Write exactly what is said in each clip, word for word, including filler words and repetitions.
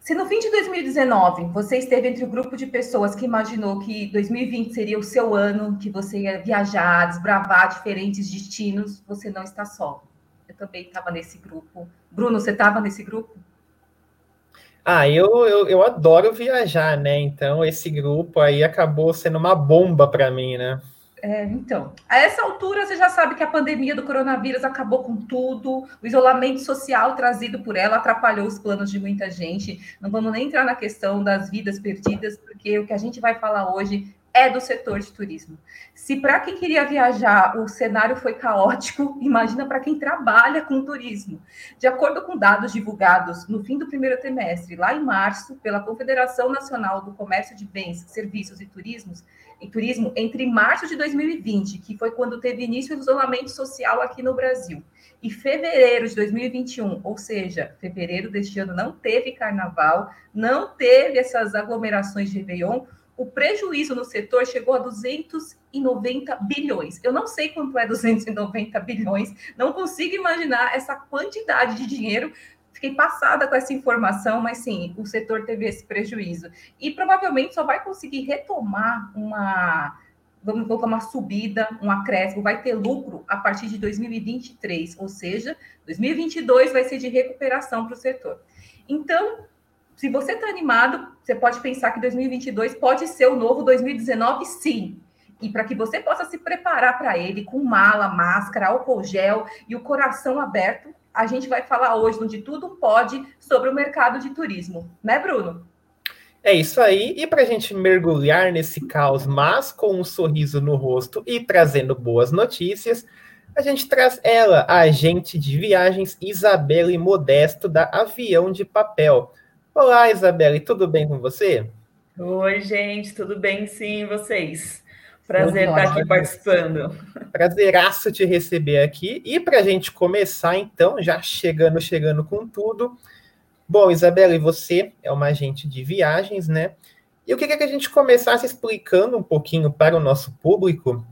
Se no fim de dois mil e dezenove você esteve entre o grupo de pessoas que imaginou que dois mil e vinte seria o seu ano, que você ia viajar, desbravar diferentes destinos, você não está só. Eu também estava nesse grupo. Bruno, você estava nesse grupo? Ah, eu, eu, eu adoro viajar, né? Então, esse grupo aí acabou sendo uma bomba para mim, né? É, então, a essa altura você já sabe que a pandemia do coronavírus acabou com tudo, o isolamento social trazido por ela atrapalhou os planos de muita gente. Não vamos nem entrar na questão das vidas perdidas, porque o que a gente vai falar hoje é do setor de turismo. Se para quem queria viajar o cenário foi caótico, imagina para quem trabalha com turismo. De acordo com dados divulgados no fim do primeiro trimestre, lá em março, pela Confederação Nacional do Comércio de Bens, Serviços e Turismo, em turismo entre março de dois mil e vinte, que foi quando teve início o isolamento social aqui no Brasil, e fevereiro de dois mil e vinte e um, ou seja, fevereiro deste ano não teve carnaval, não teve essas aglomerações de Réveillon, o prejuízo no setor chegou a duzentos e noventa bilhões. Eu não sei quanto é duzentos e noventa bilhões, não consigo imaginar essa quantidade de dinheiro. Fiquei passada com essa informação, mas sim, o setor teve esse prejuízo. E provavelmente só vai conseguir retomar uma, vamos colocar uma subida, um acréscimo, vai ter lucro a partir de dois mil e vinte e três, ou seja, dois mil e vinte e dois vai ser de recuperação para o setor. Então, se você está animado, você pode pensar que dois mil e vinte e dois pode ser o novo dois mil e dezenove, sim. E para que você possa se preparar para ele com mala, máscara, álcool gel e o coração aberto, a gente vai falar hoje no De Tudo Um Pod sobre o mercado de turismo. Né, Bruno? É isso aí. E para a gente mergulhar nesse caos, mas com um sorriso no rosto e trazendo boas notícias, a gente traz ela, a agente de viagens Izabelly Modesto, da Avião de Papel. Olá, Izabelly, tudo bem com você? Oi, gente, tudo bem sim, e vocês? Prazer estar aqui participando. Prazeraço te receber aqui. E para a gente começar, então, já chegando, chegando com tudo. Bom, Izabelly, você é uma agente de viagens, né? E eu queria que a gente começasse explicando um pouquinho para o nosso público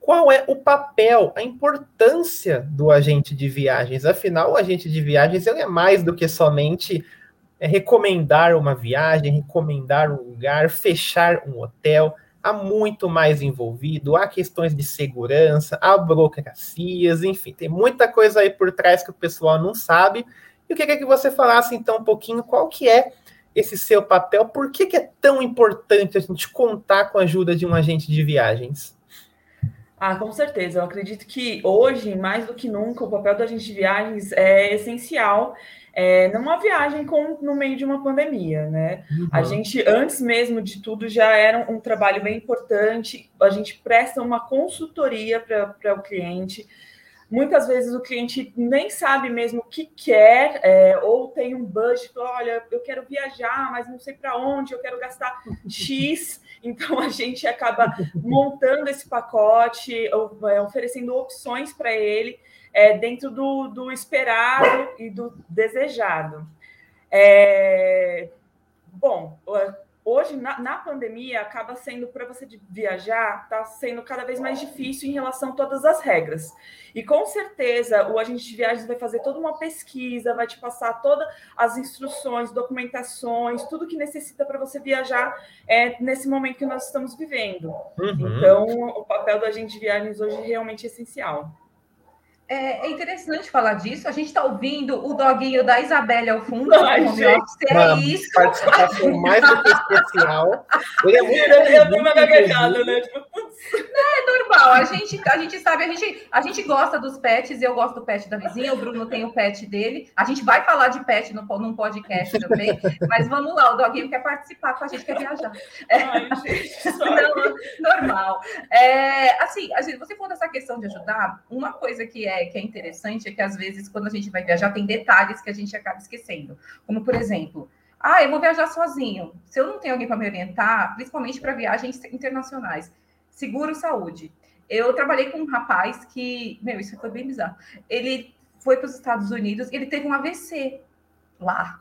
qual é o papel, a importância do agente de viagens. Afinal, o agente de viagens ele é mais do que somente recomendar uma viagem, recomendar um lugar, fechar um hotel. Há muito mais envolvido, há questões de segurança, há burocracias, enfim, tem muita coisa aí por trás que o pessoal não sabe. E eu queria que você falasse, então, um pouquinho qual que é esse seu papel, por que que é tão importante a gente contar com a ajuda de um agente de viagens? Ah, com certeza. Eu acredito que hoje, mais do que nunca, o papel do agente de viagens é essencial é, numa viagem com, no meio de uma pandemia, né? Uhum. A gente, antes mesmo de tudo, já era um trabalho bem importante. A gente presta uma consultoria para o cliente. Muitas vezes o cliente nem sabe mesmo o que quer, é, ou tem um budget, olha, eu quero viajar, mas não sei para onde, eu quero gastar X... Então, a gente acaba montando esse pacote, oferecendo opções para ele é, dentro do, do esperado e do desejado. É, bom, hoje, na, na pandemia, acaba sendo, para você viajar, está sendo cada vez mais difícil em relação a todas as regras. E, com certeza, o agente de viagens vai fazer toda uma pesquisa, vai te passar todas as instruções, documentações, tudo que necessita para você viajar é, nesse momento que nós estamos vivendo. Uhum. Então, o papel do agente de viagens hoje é realmente essencial. É interessante falar disso. A gente está ouvindo o doguinho da Izabelly ao fundo. Ai, gente, é uma isso. Participação mais do que especial. Eu, eu, eu, eu dei uma gaguejada, né? Não, é normal. A gente, a gente sabe, a gente, a gente gosta dos pets. Eu gosto do pet da vizinha. O Bruno tem o pet dele. A gente vai falar de pet no, num podcast também. Mas vamos lá, o doguinho quer participar com a gente, quer viajar. É. Ai, gente, não, normal. É, assim, a gente, você falou dessa questão de ajudar, uma coisa que é que é interessante é que, às vezes, quando a gente vai viajar, tem detalhes que a gente acaba esquecendo. Como, por exemplo, ah, eu vou viajar sozinho. Se eu não tenho alguém para me orientar, principalmente para viagens internacionais, seguro saúde. Eu trabalhei com um rapaz que... Meu, isso foi bem bizarro. Ele foi para os Estados Unidos, ele teve um A V C lá.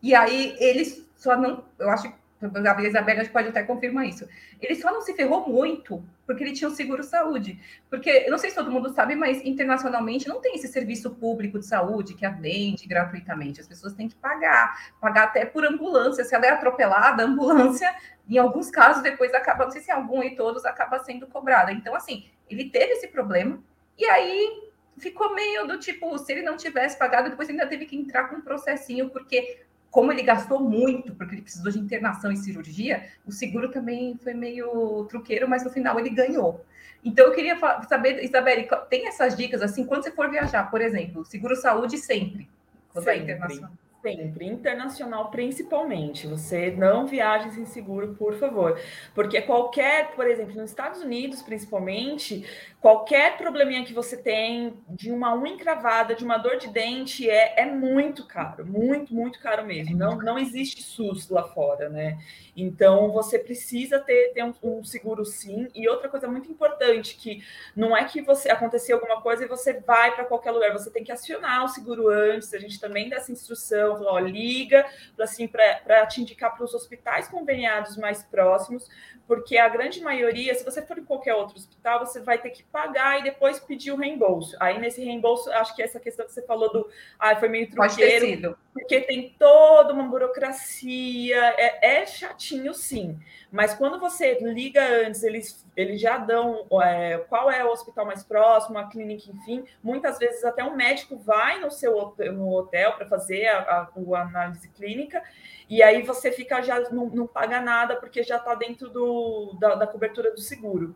E aí, ele só não... Eu acho que A Izabelly pode até confirmar isso. Ele só não se ferrou muito porque ele tinha um seguro-saúde. Porque, eu não sei se todo mundo sabe, mas internacionalmente não tem esse serviço público de saúde que atende gratuitamente. As pessoas têm que pagar, pagar até por ambulância. Se ela é atropelada, a ambulância, em alguns casos, depois acaba, não sei se algum e todos, acaba sendo cobrada. Então, assim, ele teve esse problema e aí ficou meio do tipo, se ele não tivesse pagado, depois ele ainda teve que entrar com um processinho, porque... como ele gastou muito, porque ele precisou de internação e cirurgia, o seguro também foi meio truqueiro, mas no final ele ganhou. Então, eu queria saber, Izabelly, tem essas dicas, assim, quando você for viajar, por exemplo, seguro-saúde sempre, quando é internacional? Sempre, internacional principalmente. Você não viaje sem seguro, por favor. Porque qualquer, por exemplo, nos Estados Unidos, principalmente, qualquer probleminha que você tem de uma unha encravada, de uma dor de dente, é, é muito caro, muito, muito caro mesmo. Não, não existe SUS lá fora, né? Então, você precisa ter, ter um, um seguro sim. E outra coisa muito importante, que não é que você acontecer alguma coisa e você vai para qualquer lugar, você tem que acionar o seguro antes, a gente também dá essa instrução. Ó, liga assim, para te indicar para os hospitais conveniados mais próximos, porque a grande maioria, se você for em qualquer outro hospital, você vai ter que pagar e depois pedir o reembolso. Aí, nesse reembolso, acho que essa questão que você falou do... Ah, foi meio truqueiro, porque tem toda uma burocracia, é, é chatinho, sim. Mas quando você liga antes, eles, eles já dão é, qual é o hospital mais próximo, a clínica, enfim. Muitas vezes até um médico vai no seu no hotel para fazer a, a, a análise clínica, e aí você fica já não, não paga nada, porque já está dentro do, da, da cobertura do seguro.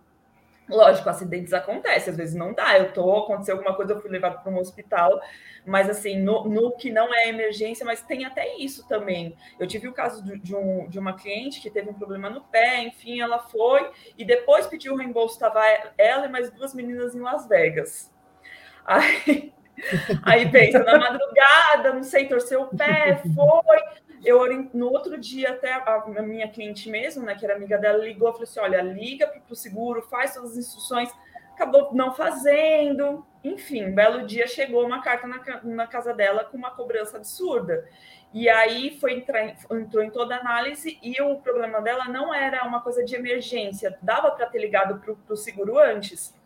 Lógico, acidentes acontecem, às vezes não dá. Eu tô, aconteceu alguma coisa, eu fui levado para um hospital, mas assim, no, no que não é emergência, mas tem até isso também. Eu tive o caso de, de, um, de uma cliente que teve um problema no pé, enfim, ela foi e depois pediu o reembolso, estava ela e mais duas meninas em Las Vegas. Aí, aí pensa, na madrugada, não sei, torceu o pé, foi... Eu, no outro dia, até a minha cliente mesmo, né, que era amiga dela, ligou e falou assim, olha, liga para o seguro, faz todas as instruções, acabou não fazendo, enfim, um belo dia chegou uma carta na, na casa dela com uma cobrança absurda. E aí foi entrar, entrou em toda a análise e o problema dela não era uma coisa de emergência, dava para ter ligado para o seguro antes.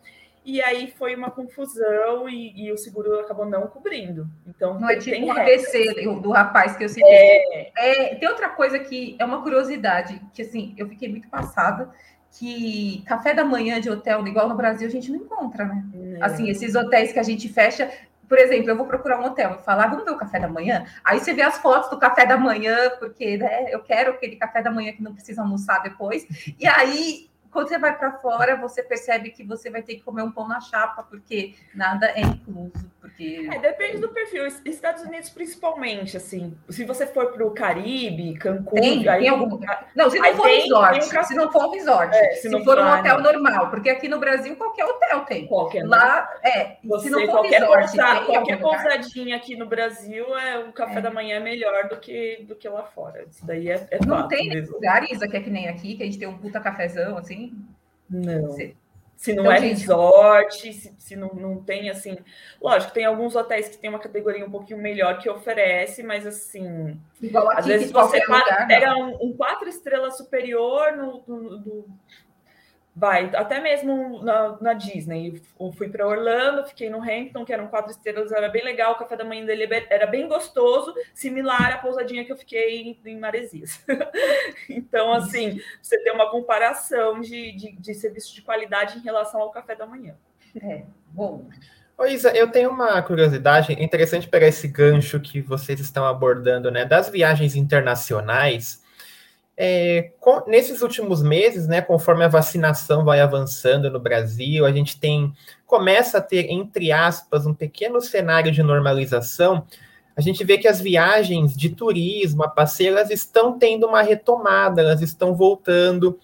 E aí foi uma confusão e, e o seguro acabou não cobrindo. Então, não é tipo o A B C do rapaz que eu citei. É... É, tem outra coisa que é uma curiosidade, que assim, eu fiquei muito passada, que café da manhã de hotel, igual no Brasil, a gente não encontra, né? É. Assim, esses hotéis que a gente fecha... Por exemplo, eu vou procurar um hotel e falar, vamos ver o café da manhã? Aí você vê as fotos do café da manhã, porque né, eu quero aquele café da manhã que não precisa almoçar depois. E aí... Quando você vai para fora, você percebe que você vai ter que comer um pão na chapa, porque nada é incluso. Porque... É, depende do perfil. Estados Unidos, principalmente, assim. Se você for para o Caribe, Cancún... Tem, aí... tem algum... Não, se não aí for tem, resort. Tem um... Se não for resort. É, se, se não for um hotel não. normal. Porque aqui no Brasil, qualquer hotel tem. Qualquer. Lá, é. Você, se não for qualquer resort, pousada, tem qualquer pousadinha aqui no Brasil, é, o café é. da manhã é melhor do que, do que lá fora. Isso daí é, é Não tem lugares, que é que nem aqui, que a gente tem um puta cafezão, assim. Não, se, se não então, é gente... resort, se, se não, não tem, assim... Lógico, tem alguns hotéis que tem uma categoria um pouquinho melhor que oferece, mas, assim... Igual às vezes você para, pega um, um quatro estrelas superior no... no, no... Vai, até mesmo na, na Disney. Eu fui para Orlando, fiquei no Hampton, que eram quatro estrelas, era bem legal, o café da manhã dele era bem gostoso, similar à pousadinha que eu fiquei em Maresias. Então, assim, você tem uma comparação de, de, de serviço de qualidade em relação ao café da manhã. É, bom. Ô, Isa, eu tenho uma curiosidade interessante pegar esse gancho que vocês estão abordando, né, das viagens internacionais. É, com, nesses últimos meses, né, conforme a vacinação vai avançando no Brasil, a gente tem, começa a ter, entre aspas, um pequeno cenário de normalização, a gente vê que as viagens de turismo, a passeio, elas estão tendo uma retomada, elas estão voltando.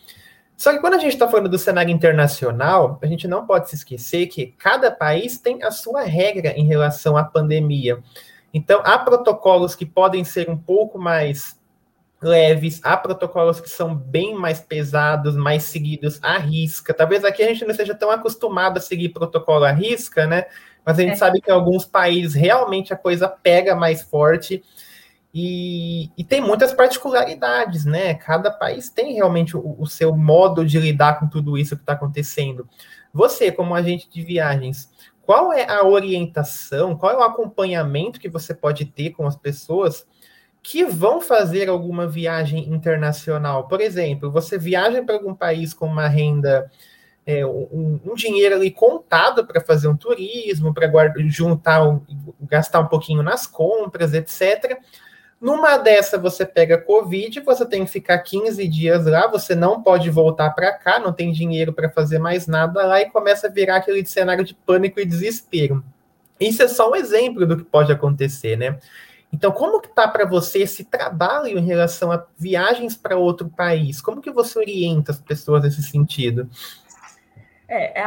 Só que quando a gente está falando do cenário internacional, a gente não pode se esquecer que cada país tem a sua regra em relação à pandemia. Então, há protocolos que podem ser um pouco mais... leves, há protocolos que são bem mais pesados, mais seguidos à risca. Talvez aqui a gente não seja tão acostumado a seguir protocolo à risca, né? Mas a gente é. sabe que em alguns países realmente a coisa pega mais forte. E, e tem muitas particularidades, né? Cada país tem realmente o, o seu modo de lidar com tudo isso que está acontecendo. Você, como agente de viagens, qual é a orientação, qual é o acompanhamento que você pode ter com as pessoas que vão fazer alguma viagem internacional? Por exemplo, você viaja para algum país com uma renda, é, um, um dinheiro ali contado para fazer um turismo, para juntar, um, gastar um pouquinho nas compras, etcétera. Numa dessa, você pega Covid, você tem que ficar quinze dias lá, você não pode voltar para cá, não tem dinheiro para fazer mais nada lá, e começa a virar aquele cenário de pânico e desespero. Isso é só um exemplo do que pode acontecer, né? Então, como que está para você esse trabalho em relação a viagens para outro país? Como que você orienta as pessoas nesse sentido? É, é,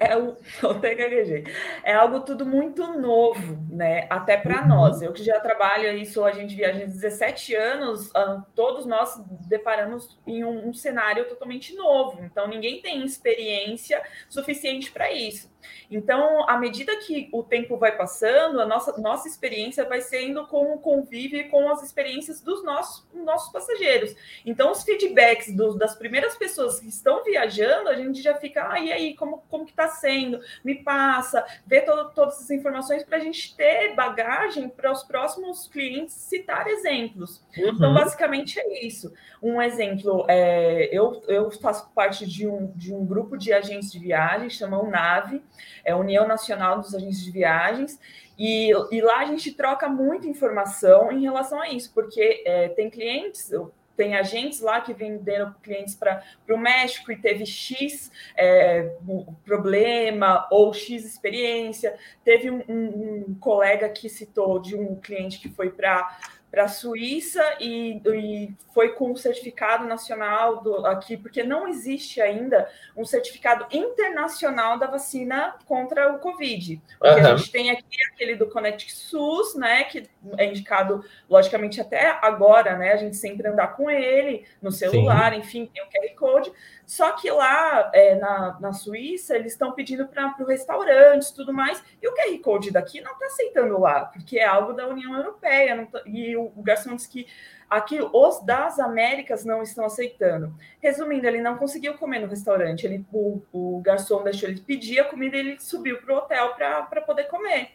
é, eu, eu tenho que agradecer. É algo tudo muito novo, né? Até para uhum. nós. Eu que já trabalho aí, sou agente de viagem há dezessete anos, todos nós deparamos em um, um cenário totalmente novo. Então, ninguém tem experiência suficiente para isso. Então, à medida que o tempo vai passando, a nossa, nossa experiência vai sendo com o convívio e com as experiências dos nossos, nossos passageiros. Então, os feedbacks do, das primeiras pessoas que estão viajando, a gente já fica, ah, e aí, como, como que está sendo? Me passa, vê todo, todas essas informações para a gente ter bagagem para os próximos clientes citar exemplos. Uhum. Então, basicamente é isso. Um exemplo, é, eu, eu faço parte de um, de um grupo de agentes de viagem, chamam NAVE, é a União Nacional dos Agentes de Viagens, e, e lá a gente troca muita informação em relação a isso, porque é, tem clientes, tem agentes lá que venderam clientes para o México e teve X é, problema ou X experiência. Teve um, um, um colega que citou de um cliente que foi para... para a Suíça e, e foi com o certificado nacional do, aqui, porque não existe ainda um certificado internacional da vacina contra o Covid. Porque uhum. a gente tem aqui aquele do Conect SUS, né, que é indicado, logicamente, até agora, né, a gente sempre andar com ele no celular, Sim. enfim, tem o Q R Code. Só que lá é, na, na Suíça, eles estão pedindo para o restaurante e tudo mais, e o Q R Code daqui não está aceitando lá, porque é algo da União Europeia, não tá, e o, o Garçom diz que aqui os das Américas não estão aceitando. Resumindo, ele não conseguiu comer no restaurante, ele, o, o garçom deixou ele pedir a comida e ele subiu para o hotel para poder comer.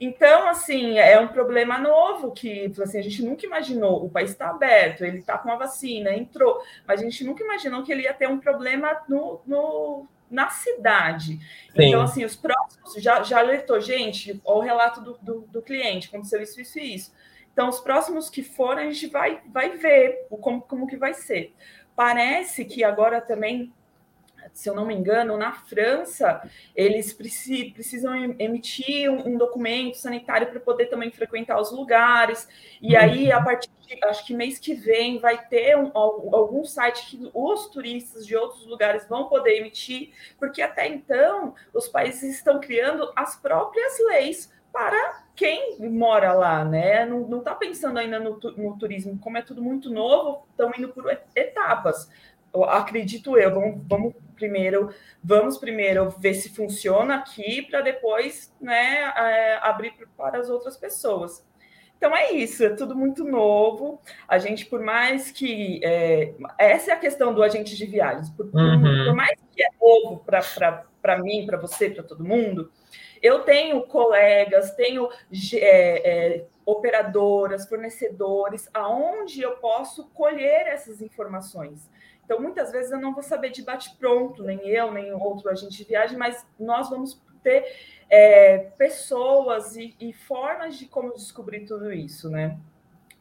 Então, assim, é um problema novo que assim, a gente nunca imaginou. O país está aberto, ele está com a vacina, entrou, mas a gente nunca imaginou que ele ia ter um problema no, no, na cidade. Sim. Então, assim, os próximos... Já, já alertou, gente, olha o relato do, do, do cliente, aconteceu isso, isso e isso. Então, os próximos que forem, a gente vai, vai ver como, como que vai ser. Parece que agora também... se eu não me engano, na França, eles precisam emitir um documento sanitário para poder também frequentar os lugares, e aí, a partir de, acho que mês que vem, vai ter um, algum site que os turistas de outros lugares vão poder emitir, porque até então, os países estão criando as próprias leis para quem mora lá, né? Não está pensando ainda no, no turismo, como é tudo muito novo, estão indo por etapas. Acredito eu, vamos, vamos primeiro vamos primeiro ver se funciona aqui para depois, né, é, abrir para as outras pessoas. Então é isso, é tudo muito novo. A gente, por mais que é, essa é a questão do agente de viagens, por, uhum. por mais que é novo para mim, para você, para todo mundo, eu tenho colegas, tenho é, é, operadoras, fornecedores, aonde eu posso colher essas informações. Então, muitas vezes eu não vou saber de bate-pronto, nem eu, nem outro agente de viagem, mas nós vamos ter é, pessoas e, e formas de como descobrir tudo isso, né?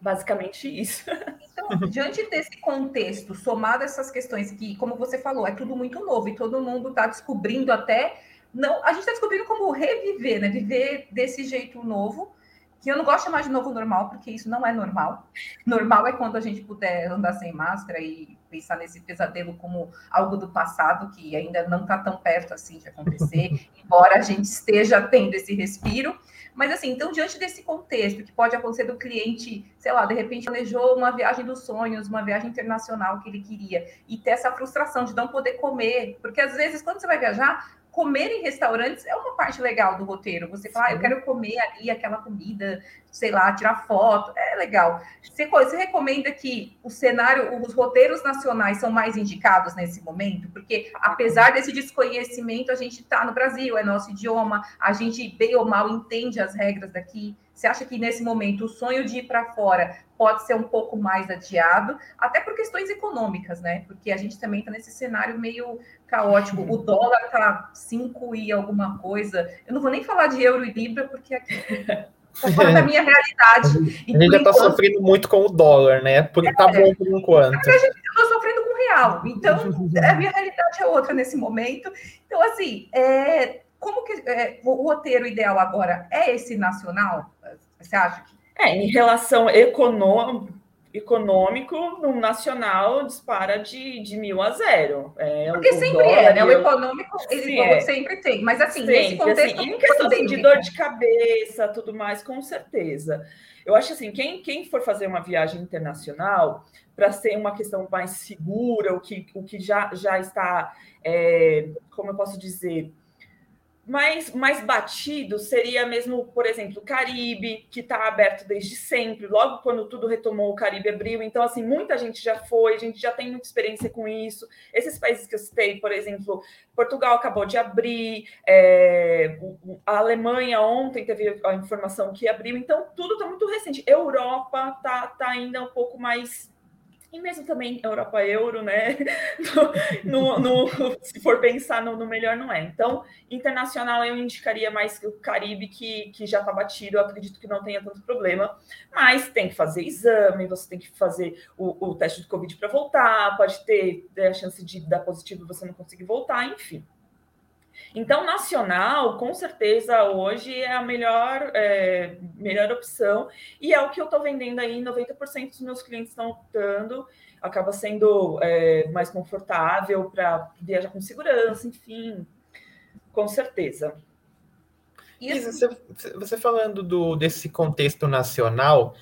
Basicamente isso. Então, diante desse contexto, somado a essas questões que, como você falou, é tudo muito novo e todo mundo está descobrindo até... não, a gente está descobrindo como reviver, né? Viver desse jeito novo, que eu não gosto de chamar de novo normal, porque isso não é normal. Normal é quando a gente puder andar sem máscara e pensar nesse pesadelo como algo do passado, que ainda não está tão perto assim de acontecer, embora a gente esteja tendo esse respiro. Mas assim, então, diante desse contexto, que pode acontecer do cliente, sei lá, de repente planejou uma viagem dos sonhos, uma viagem internacional que ele queria, e ter essa frustração de não poder comer, porque às vezes, quando você vai viajar... comer em restaurantes é uma parte legal do roteiro. Você fala, ah, eu quero comer ali aquela comida, sei lá, tirar foto, é legal. Você, você recomenda que o cenário, os roteiros nacionais são mais indicados nesse momento? Porque, apesar desse desconhecimento, a gente está no Brasil, é nosso idioma, a gente, bem ou mal, entende as regras daqui. Você acha que, nesse momento, o sonho de ir para fora pode ser um pouco mais adiado, até por questões econômicas, né? Porque a gente também está nesse cenário meio caótico. O dólar está cinco e alguma coisa. Eu não vou nem falar de euro e libra, porque aqui está fora da minha realidade. E a gente já está enquanto... sofrendo muito com o dólar, né? Porque está é, bom por enquanto. A gente está sofrendo com o real. Então, a minha realidade é outra nesse momento. Então, assim... É... Como que é, o roteiro ideal agora é esse nacional? Você acha que... É, em relação econômico, econômico no nacional dispara de, de mil a zero. É, Porque sempre dólar, é, né? O econômico ele é. sempre tem, mas assim, sempre, nesse contexto... Assim, em questão assim, de dor de cabeça, tudo mais, com certeza. Eu acho assim, quem, quem for fazer uma viagem internacional, para ser uma questão mais segura, o que, o que já, já está, é, como eu posso dizer... Mais, mais batido seria mesmo, por exemplo, o Caribe, que está aberto desde sempre. Logo quando tudo retomou, o Caribe abriu. Então, assim, muita gente já foi, a gente já tem muita experiência com isso. Esses países que eu citei, por exemplo, Portugal acabou de abrir, é, a Alemanha ontem teve a informação que abriu. Então, tudo está muito recente. Europa está tá ainda um pouco mais... E mesmo também Europa Euro, né? No, no, no, se for pensar no, no melhor, não é. Então, internacional eu indicaria mais o Caribe, que, que já está batido, eu acredito que não tenha tanto problema. Mas tem que fazer exame, você tem que fazer o, o teste do Covid para voltar, pode ter a chance de dar positivo e você não conseguir voltar, enfim. Então, nacional, com certeza, hoje é a melhor, é, melhor opção, e é o que eu estou vendendo aí, noventa por cento dos meus clientes estão optando, acaba sendo é, mais confortável para viajar com segurança, enfim, com certeza. Isa, você, você falando do, desse contexto nacional,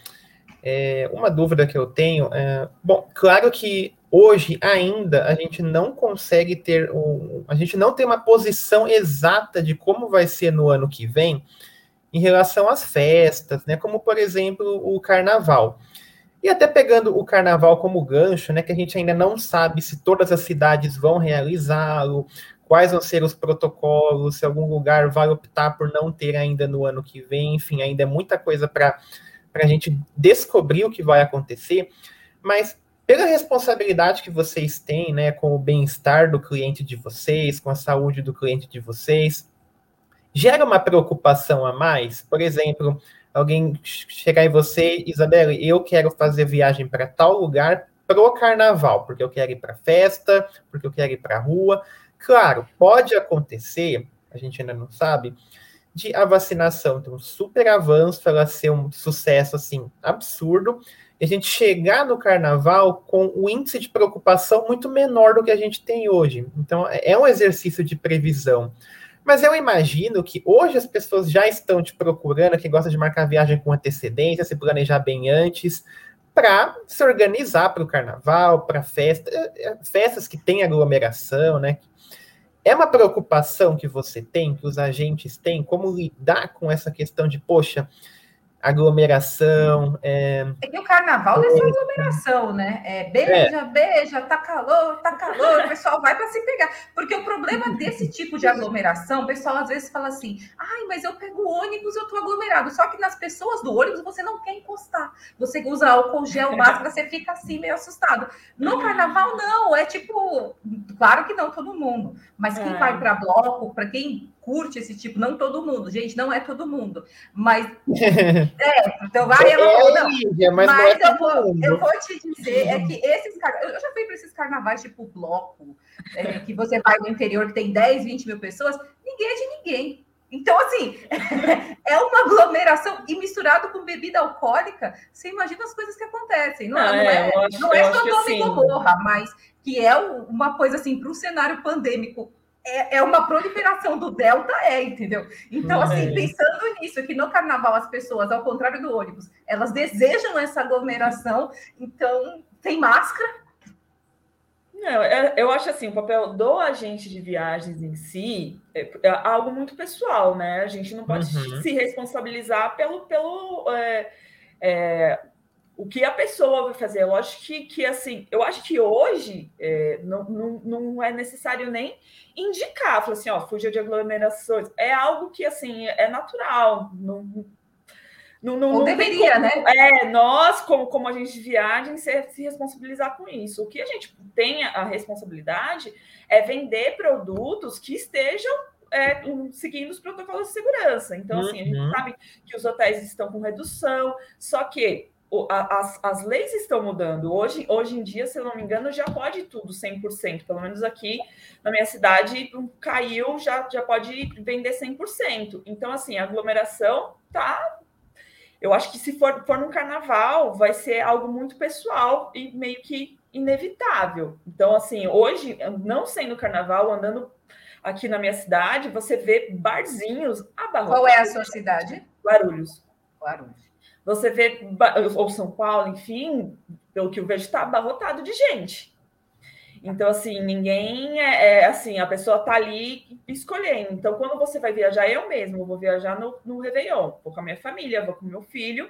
é, uma dúvida que eu tenho, é, bom, claro que hoje, ainda, a gente não consegue ter... Um, a gente não tem uma posição exata de como vai ser no ano que vem em relação às festas, né? Como, por exemplo, o Carnaval. E até pegando o Carnaval como gancho, né? Que a gente ainda não sabe se todas as cidades vão realizá-lo, quais vão ser os protocolos, se algum lugar vai optar por não ter ainda no ano que vem. Enfim, ainda é muita coisa para a gente descobrir o que vai acontecer. Mas... Pela responsabilidade que vocês têm, né, com o bem-estar do cliente de vocês, com a saúde do cliente de vocês, gera uma preocupação a mais? Por exemplo, alguém chegar em você, Izabelly, eu quero fazer viagem para tal lugar pro carnaval, porque eu quero ir para festa, porque eu quero ir para rua. Claro, pode acontecer, a gente ainda não sabe, de a vacinação ter um super avanço, ela ser um sucesso assim absurdo, a gente chegar no carnaval com o índice de preocupação muito menor do que a gente tem hoje. Então, é um exercício de previsão. Mas eu imagino que hoje as pessoas já estão te procurando, quem gosta de marcar viagem com antecedência, se planejar bem antes, para se organizar para o carnaval, para festa, festas que têm aglomeração, né? É uma preocupação que você tem, que os agentes têm, como lidar com essa questão de, poxa, aglomeração... É... é que o carnaval é só aglomeração, né? É beija, é. beija, tá calor, tá calor, o pessoal vai para se pegar. Porque o problema desse tipo de aglomeração, o pessoal às vezes fala assim, ai, mas eu pego o ônibus, eu tô aglomerado. Só que nas pessoas do ônibus você não quer encostar. Você usa álcool gel, máscara, você fica assim meio assustado. No carnaval, não. É tipo... Claro que não todo mundo. Mas quem é. vai para bloco, para quem... curte esse tipo, não todo mundo, gente, não é todo mundo, mas é, então vai, eu não, não. É, mas, mas não é eu, vou, eu vou te dizer, é que esses, eu já fui para esses carnavais tipo bloco, é, que você vai no interior, que tem dez, vinte mil pessoas, ninguém é de ninguém, então assim, é uma aglomeração, e misturado com bebida alcoólica, você imagina as coisas que acontecem, não, não, não é, é acho, não é só Sodoma e Gomorra, mas que é uma coisa assim, para um cenário pandêmico, É, é uma proliferação do Delta, é, entendeu? Então, assim, pensando nisso, que no carnaval as pessoas, ao contrário do ônibus, elas desejam essa aglomeração, então, tem máscara, Não, eu acho assim, o papel do agente de viagens em si é algo muito pessoal, né? A gente não pode uhum. se responsabilizar pelo, pelo é, é, o que a pessoa vai fazer. Eu acho que, que assim, eu acho que hoje é, não, não, não é necessário nem indicar, falar assim, ó, fuja de aglomerações. É algo que assim é natural, não. Não, não, Ou não deveria, como, né? É, nós, como, como agente de viagem, se, se responsabilizar com isso. O que a gente tem a responsabilidade é vender produtos que estejam é, seguindo os protocolos de segurança. Então, uhum. assim, a gente sabe que os hotéis estão com redução, só que o, a, as, as leis estão mudando. Hoje, hoje em dia, se eu não me engano, já pode tudo cem por cento. Pelo menos aqui na minha cidade, caiu, já, já pode vender cem por cento. Então, assim, a aglomeração está... Eu acho que se for, for num carnaval, vai ser algo muito pessoal e meio que inevitável. Então, assim, hoje, não sendo carnaval, andando aqui na minha cidade, você vê barzinhos abarrotados. Qual é a sua cidade? Guarulhos. Guarulhos. Você vê, ou São Paulo, enfim, pelo que eu vejo, está abarrotado de gente. Então, assim, ninguém é, é assim, a pessoa está ali escolhendo. Então, quando você vai viajar, eu mesmo vou viajar no, no Réveillon, vou com a minha família, vou com o meu filho.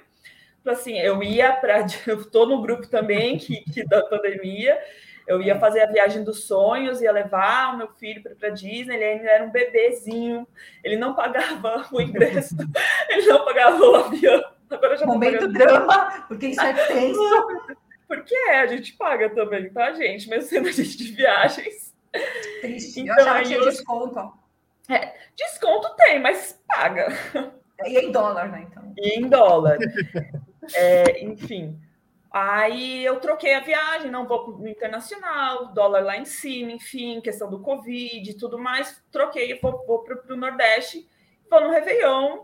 Então, assim, eu ia para. Eu estou no grupo também que, que da pandemia, eu ia fazer a viagem dos sonhos, ia levar o meu filho para Disney, ele ainda era um bebezinho, ele não pagava o ingresso, ele não pagava o avião. Agora já Momento drama, porque isso é tenso. Porque é, a gente paga também, tá, gente? Mesmo sendo a gente de viagens. Triste. Então, eu achava que tinha hoje... desconto. É, desconto tem, mas paga. E em dólar, né, então? E em dólar. é, enfim. Aí eu troquei a viagem, não vou no internacional, dólar lá em cima, enfim, questão do Covid e tudo mais. Troquei, vou, vou para o Nordeste, vou no Réveillon.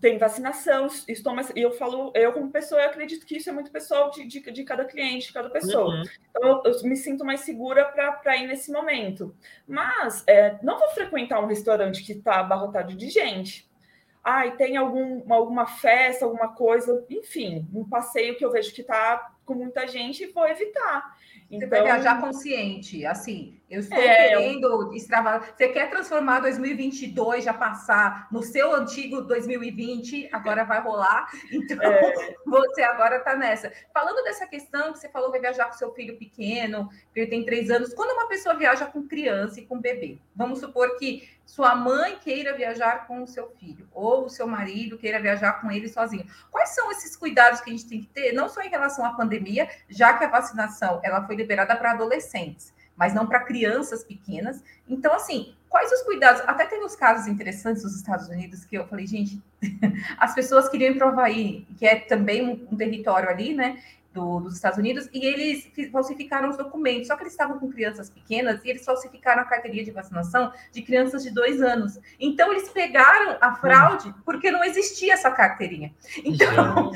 Tem vacinação, estou mais... eu falo, eu como pessoa, eu acredito que isso é muito pessoal de, de, de cada cliente, de cada pessoa. Uhum. Então, eu, eu me sinto mais segura para ir nesse momento. Mas, é, não vou frequentar um restaurante que está abarrotado de gente. Ah, e tem algum, alguma festa, alguma coisa, enfim, um passeio que eu vejo que está com muita gente e vou evitar. Então... Você vai viajar consciente, assim, eu estou é, querendo eu... extravasar. Você quer transformar dois mil e vinte e dois, já passar no seu antigo dois mil e vinte, agora vai rolar, então é. Você agora está nessa. Falando dessa questão que você falou, vai viajar com seu filho pequeno, que ele tem três anos, quando uma pessoa viaja com criança e com bebê, vamos supor que sua mãe queira viajar com o seu filho, ou o seu marido queira viajar com ele sozinho. Quais são esses cuidados que a gente tem que ter, não só em relação à pandemia, já que a vacinação ela foi liberada para adolescentes, mas não para crianças pequenas. Então, assim, quais os cuidados? Até tem uns casos interessantes nos Estados Unidos que eu falei, gente, as pessoas queriam ir para o Havaí, que é também um, um território ali, né, do, dos Estados Unidos, e eles falsificaram os documentos, só que eles estavam com crianças pequenas e eles falsificaram a carteirinha de vacinação de crianças de dois anos. Então, eles pegaram a fraude porque não existia essa carteirinha. Então...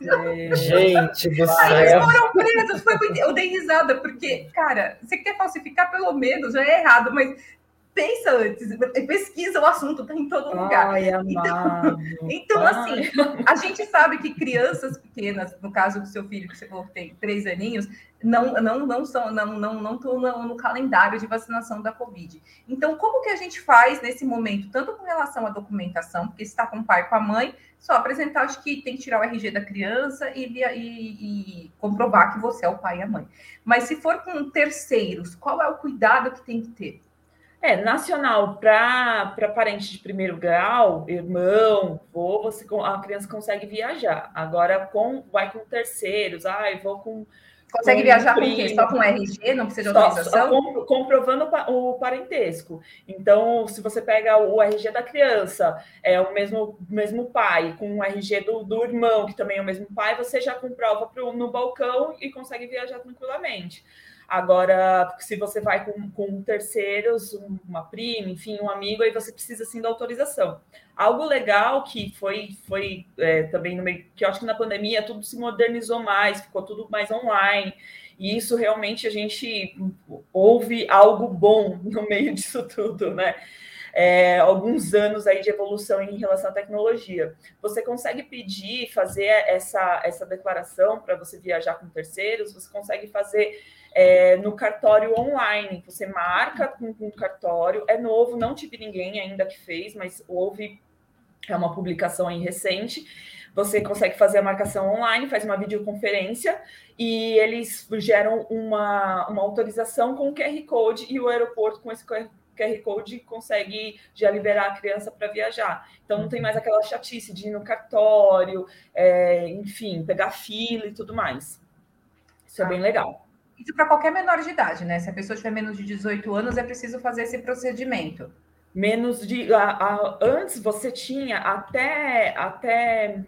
Gente do céu. Eles foram presos, foi muito... eu dei risada, porque, cara, você quer falsificar pelo menos, já é errado, mas pensa antes, pesquisa o assunto, tá em todo lugar. Ai, amado. Então, então assim, a gente sabe que crianças pequenas, no caso do seu filho, que você falou que tem três aninhos, não não não são não não não estão no calendário de vacinação da Covid. Então, como que a gente faz nesse momento, tanto com relação à documentação, porque se está com o pai e com a mãe, só apresentar, acho que tem que tirar o R G da criança e, e, e comprovar que você é o pai e a mãe. Mas se for com terceiros, qual é o cuidado que tem que ter? É, nacional, para parente de primeiro grau, irmão, avô, você, a criança consegue viajar. Agora, com, vai com terceiros, ah, eu vou com... Consegue com viajar primo, com quem? Só com R G, não precisa de autorização? Só comprovando o parentesco. Então, se você pega o R G da criança, é o mesmo, mesmo pai, com o R G do, do irmão, que também é o mesmo pai, você já comprova pro, no balcão e consegue viajar tranquilamente. Agora, se você vai com, com terceiros, uma prima, enfim, um amigo, aí você precisa, sim, da autorização. Algo legal que foi, foi é, também, no meio, que eu acho que na pandemia tudo se modernizou mais, ficou tudo mais online, e isso realmente a gente ouve algo bom no meio disso tudo, né? é, alguns anos aí de evolução em relação à tecnologia. Você consegue pedir, fazer essa, essa declaração para você viajar com terceiros, você consegue fazer é, no cartório online, você marca com um cartório, é novo, não tive ninguém ainda que fez, mas houve é uma publicação aí recente. Você consegue fazer a marcação online, faz uma videoconferência e eles geram uma, uma autorização com o Q R Code e o aeroporto com esse Q R Code consegue já liberar a criança para viajar. Então, não tem mais aquela chatice de ir no cartório, é, enfim, pegar fila e tudo mais. Isso é bem legal. Isso para qualquer menor de idade, né? Se a pessoa tiver menos de dezoito anos, é preciso fazer esse procedimento. Menos de... A, a, antes você tinha até... até...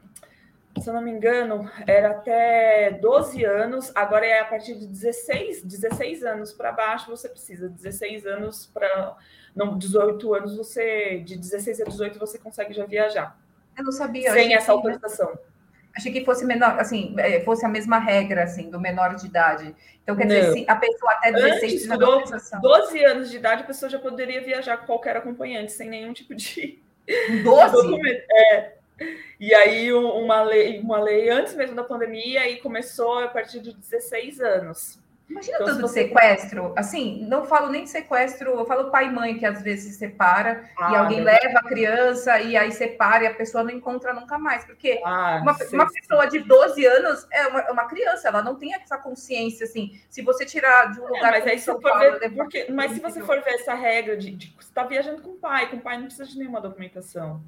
Se eu não me engano, era até doze anos, agora é a partir de dezesseis, dezesseis anos para baixo, você precisa, dezesseis anos para... Não, dezoito anos, você... De dezesseis a dezoito, você consegue já viajar. Eu não sabia. Sem essa autorização. Que, achei que fosse menor, assim, fosse a mesma regra, assim, do menor de idade. Então, quer não. dizer, se a pessoa até dezesseis... Antes, doze anos de idade, a pessoa já poderia viajar com qualquer acompanhante, sem nenhum tipo de... doze? É... E aí, uma lei, uma lei antes mesmo da pandemia, e começou a partir de dezesseis anos. Imagina então, todo você... sequestro, assim, não falo nem de sequestro, eu falo pai e mãe que às vezes se separa, ah, e alguém verdade. leva a criança, e aí separa, e a pessoa não encontra nunca mais, porque ah, uma, sei, uma pessoa sim. de doze anos é uma, uma criança, ela não tem essa consciência, assim, se você tirar de um é, lugar... Mas, aí se, for Paulo, ver, depois, porque, mas se você for ver essa regra de, de você está viajando com o pai, com o pai não precisa de nenhuma documentação.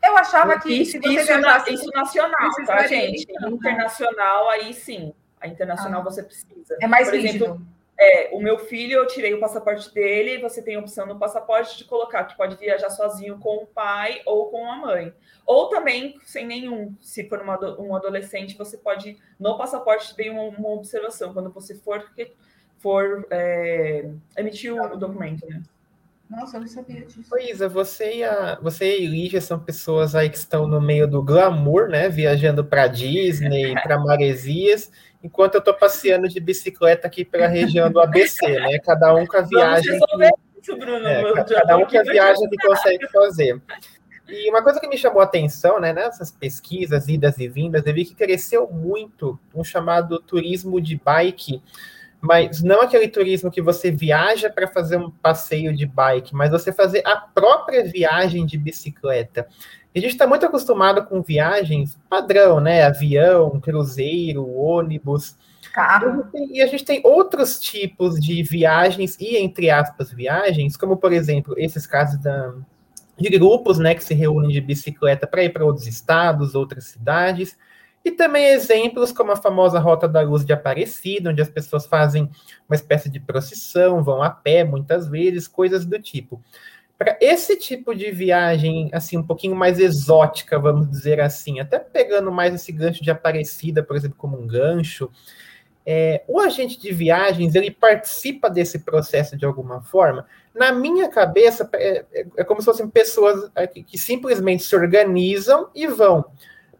Eu achava que isso, se você isso, viajasse, isso nacional, tá, gente? Internacional, aí sim. A internacional ah, você precisa. É mais Por rígido. Exemplo, é, o meu filho, eu tirei o passaporte dele, você tem a opção no passaporte de colocar que pode viajar sozinho com o pai ou com a mãe. Ou também, sem nenhum, se for uma, um adolescente, você pode, no passaporte, tem uma, uma observação, quando você for, for é, emitir o, o documento, né? Nossa, eu não sabia disso. Ô, Isa, você e a, você e a Elígia são pessoas aí que estão no meio do glamour, né? Viajando para Disney, para Maresias, enquanto eu estou passeando de bicicleta aqui pela região do A B C, né? Cada um com a viagem. Que, isso, Bruno, é, cada um com a viagem que consegue fazer. E uma coisa que me chamou a atenção, né? Nessas pesquisas, idas e vindas, eu vi que cresceu muito um chamado turismo de bike. Mas não aquele turismo que você viaja para fazer um passeio de bike, mas você fazer a própria viagem de bicicleta. E a gente está muito acostumado com viagens padrão, né? Avião, cruzeiro, ônibus. Carro. E a gente tem outros tipos de viagens e, entre aspas, viagens, como, por exemplo, esses casos da... de grupos, né, que se reúnem de bicicleta para ir para outros estados, outras cidades. E também exemplos como a famosa Rota da Luz de Aparecida, onde as pessoas fazem uma espécie de procissão, vão a pé muitas vezes, coisas do tipo. Para esse tipo de viagem, assim, um pouquinho mais exótica, vamos dizer assim, até pegando mais esse gancho de Aparecida, por exemplo, como um gancho, é, o agente de viagens, ele participa desse processo de alguma forma? Na minha cabeça, é, é como se fossem pessoas que simplesmente se organizam e vão.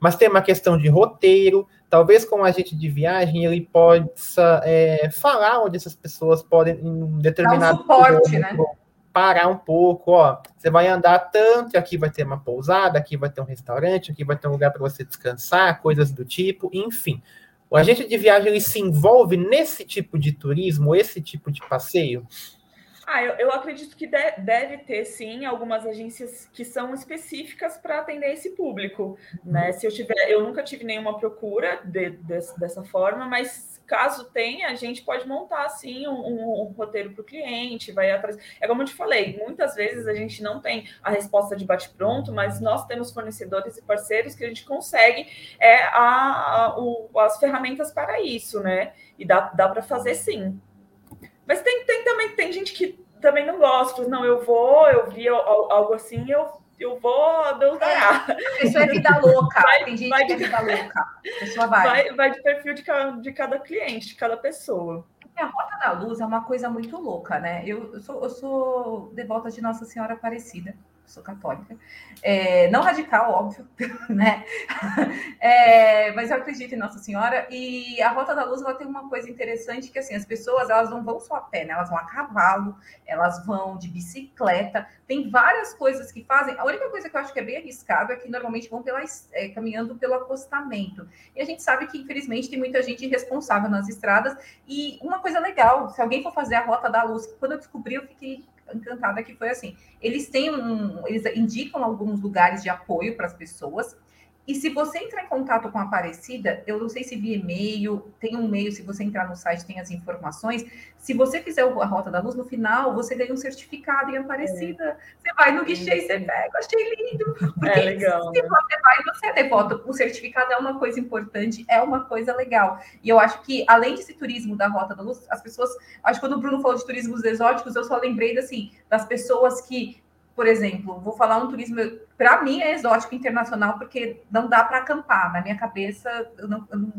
Mas tem uma questão de roteiro, talvez com o agente de viagem ele possa é, falar onde essas pessoas podem, em determinado suporte, né? Parar um pouco, ó, você vai andar tanto, aqui vai ter uma pousada, aqui vai ter um restaurante, aqui vai ter um lugar para você descansar, coisas do tipo, enfim. O agente de viagem ele se envolve nesse tipo de turismo, esse tipo de passeio? Ah, eu, eu acredito que de, deve ter, sim, algumas agências que são específicas para atender esse público, né? Se eu tiver, eu nunca tive nenhuma procura de, de, dessa forma, mas caso tenha, a gente pode montar, sim, um, um, um roteiro para o cliente, vai atrás. É como eu te falei, muitas vezes a gente não tem a resposta de bate-pronto, mas nós temos fornecedores e parceiros que a gente consegue é, a, a, o, as ferramentas para isso, né? E dá, dá para fazer, sim. Mas tem, tem também tem gente que também não gosta. Não, eu vou, eu vi algo assim, eu, eu vou, Deus dará. É, isso é vida louca. Vai, tem gente vai que de, é vida louca. A pessoa vai. Vai, vai de perfil de cada, de cada cliente, de cada pessoa. A Rota da Luz é uma coisa muito louca, né? Eu, eu, sou, eu sou devota de Nossa Senhora Aparecida. sou católica, é, não radical, óbvio, né? É, mas eu acredito em Nossa Senhora. E a Rota da Luz, ela tem uma coisa interessante, que assim, as pessoas, elas não vão só a pé, né? Elas vão a cavalo, elas vão de bicicleta, tem várias coisas que fazem. A única coisa que eu acho que é bem arriscado é que normalmente vão pela, é, caminhando pelo acostamento. E a gente sabe que, infelizmente, tem muita gente irresponsável nas estradas. E uma coisa legal, se alguém for fazer a Rota da Luz, quando eu descobri, eu fiquei encantada, que foi assim, eles têm um, eles indicam alguns lugares de apoio para as pessoas, e se você entrar em contato com a Aparecida, eu não sei se via e-mail, tem um e-mail, se você entrar no site tem as informações, se você fizer a Rota da Luz, no final você ganha um certificado em Aparecida, é. Você vai no guichê e você pega, achei lindo, porque é legal, se né? você vai, você é devoto, o certificado é uma coisa importante, é uma coisa legal, e eu acho que, além desse turismo da Rota da Luz, as pessoas, acho que quando o Bruno falou de turismos exóticos, eu só lembrei, assim, das pessoas que, por exemplo, vou falar um turismo, para mim é exótico internacional, porque não dá para acampar. Na minha cabeça, eu, não, eu, não,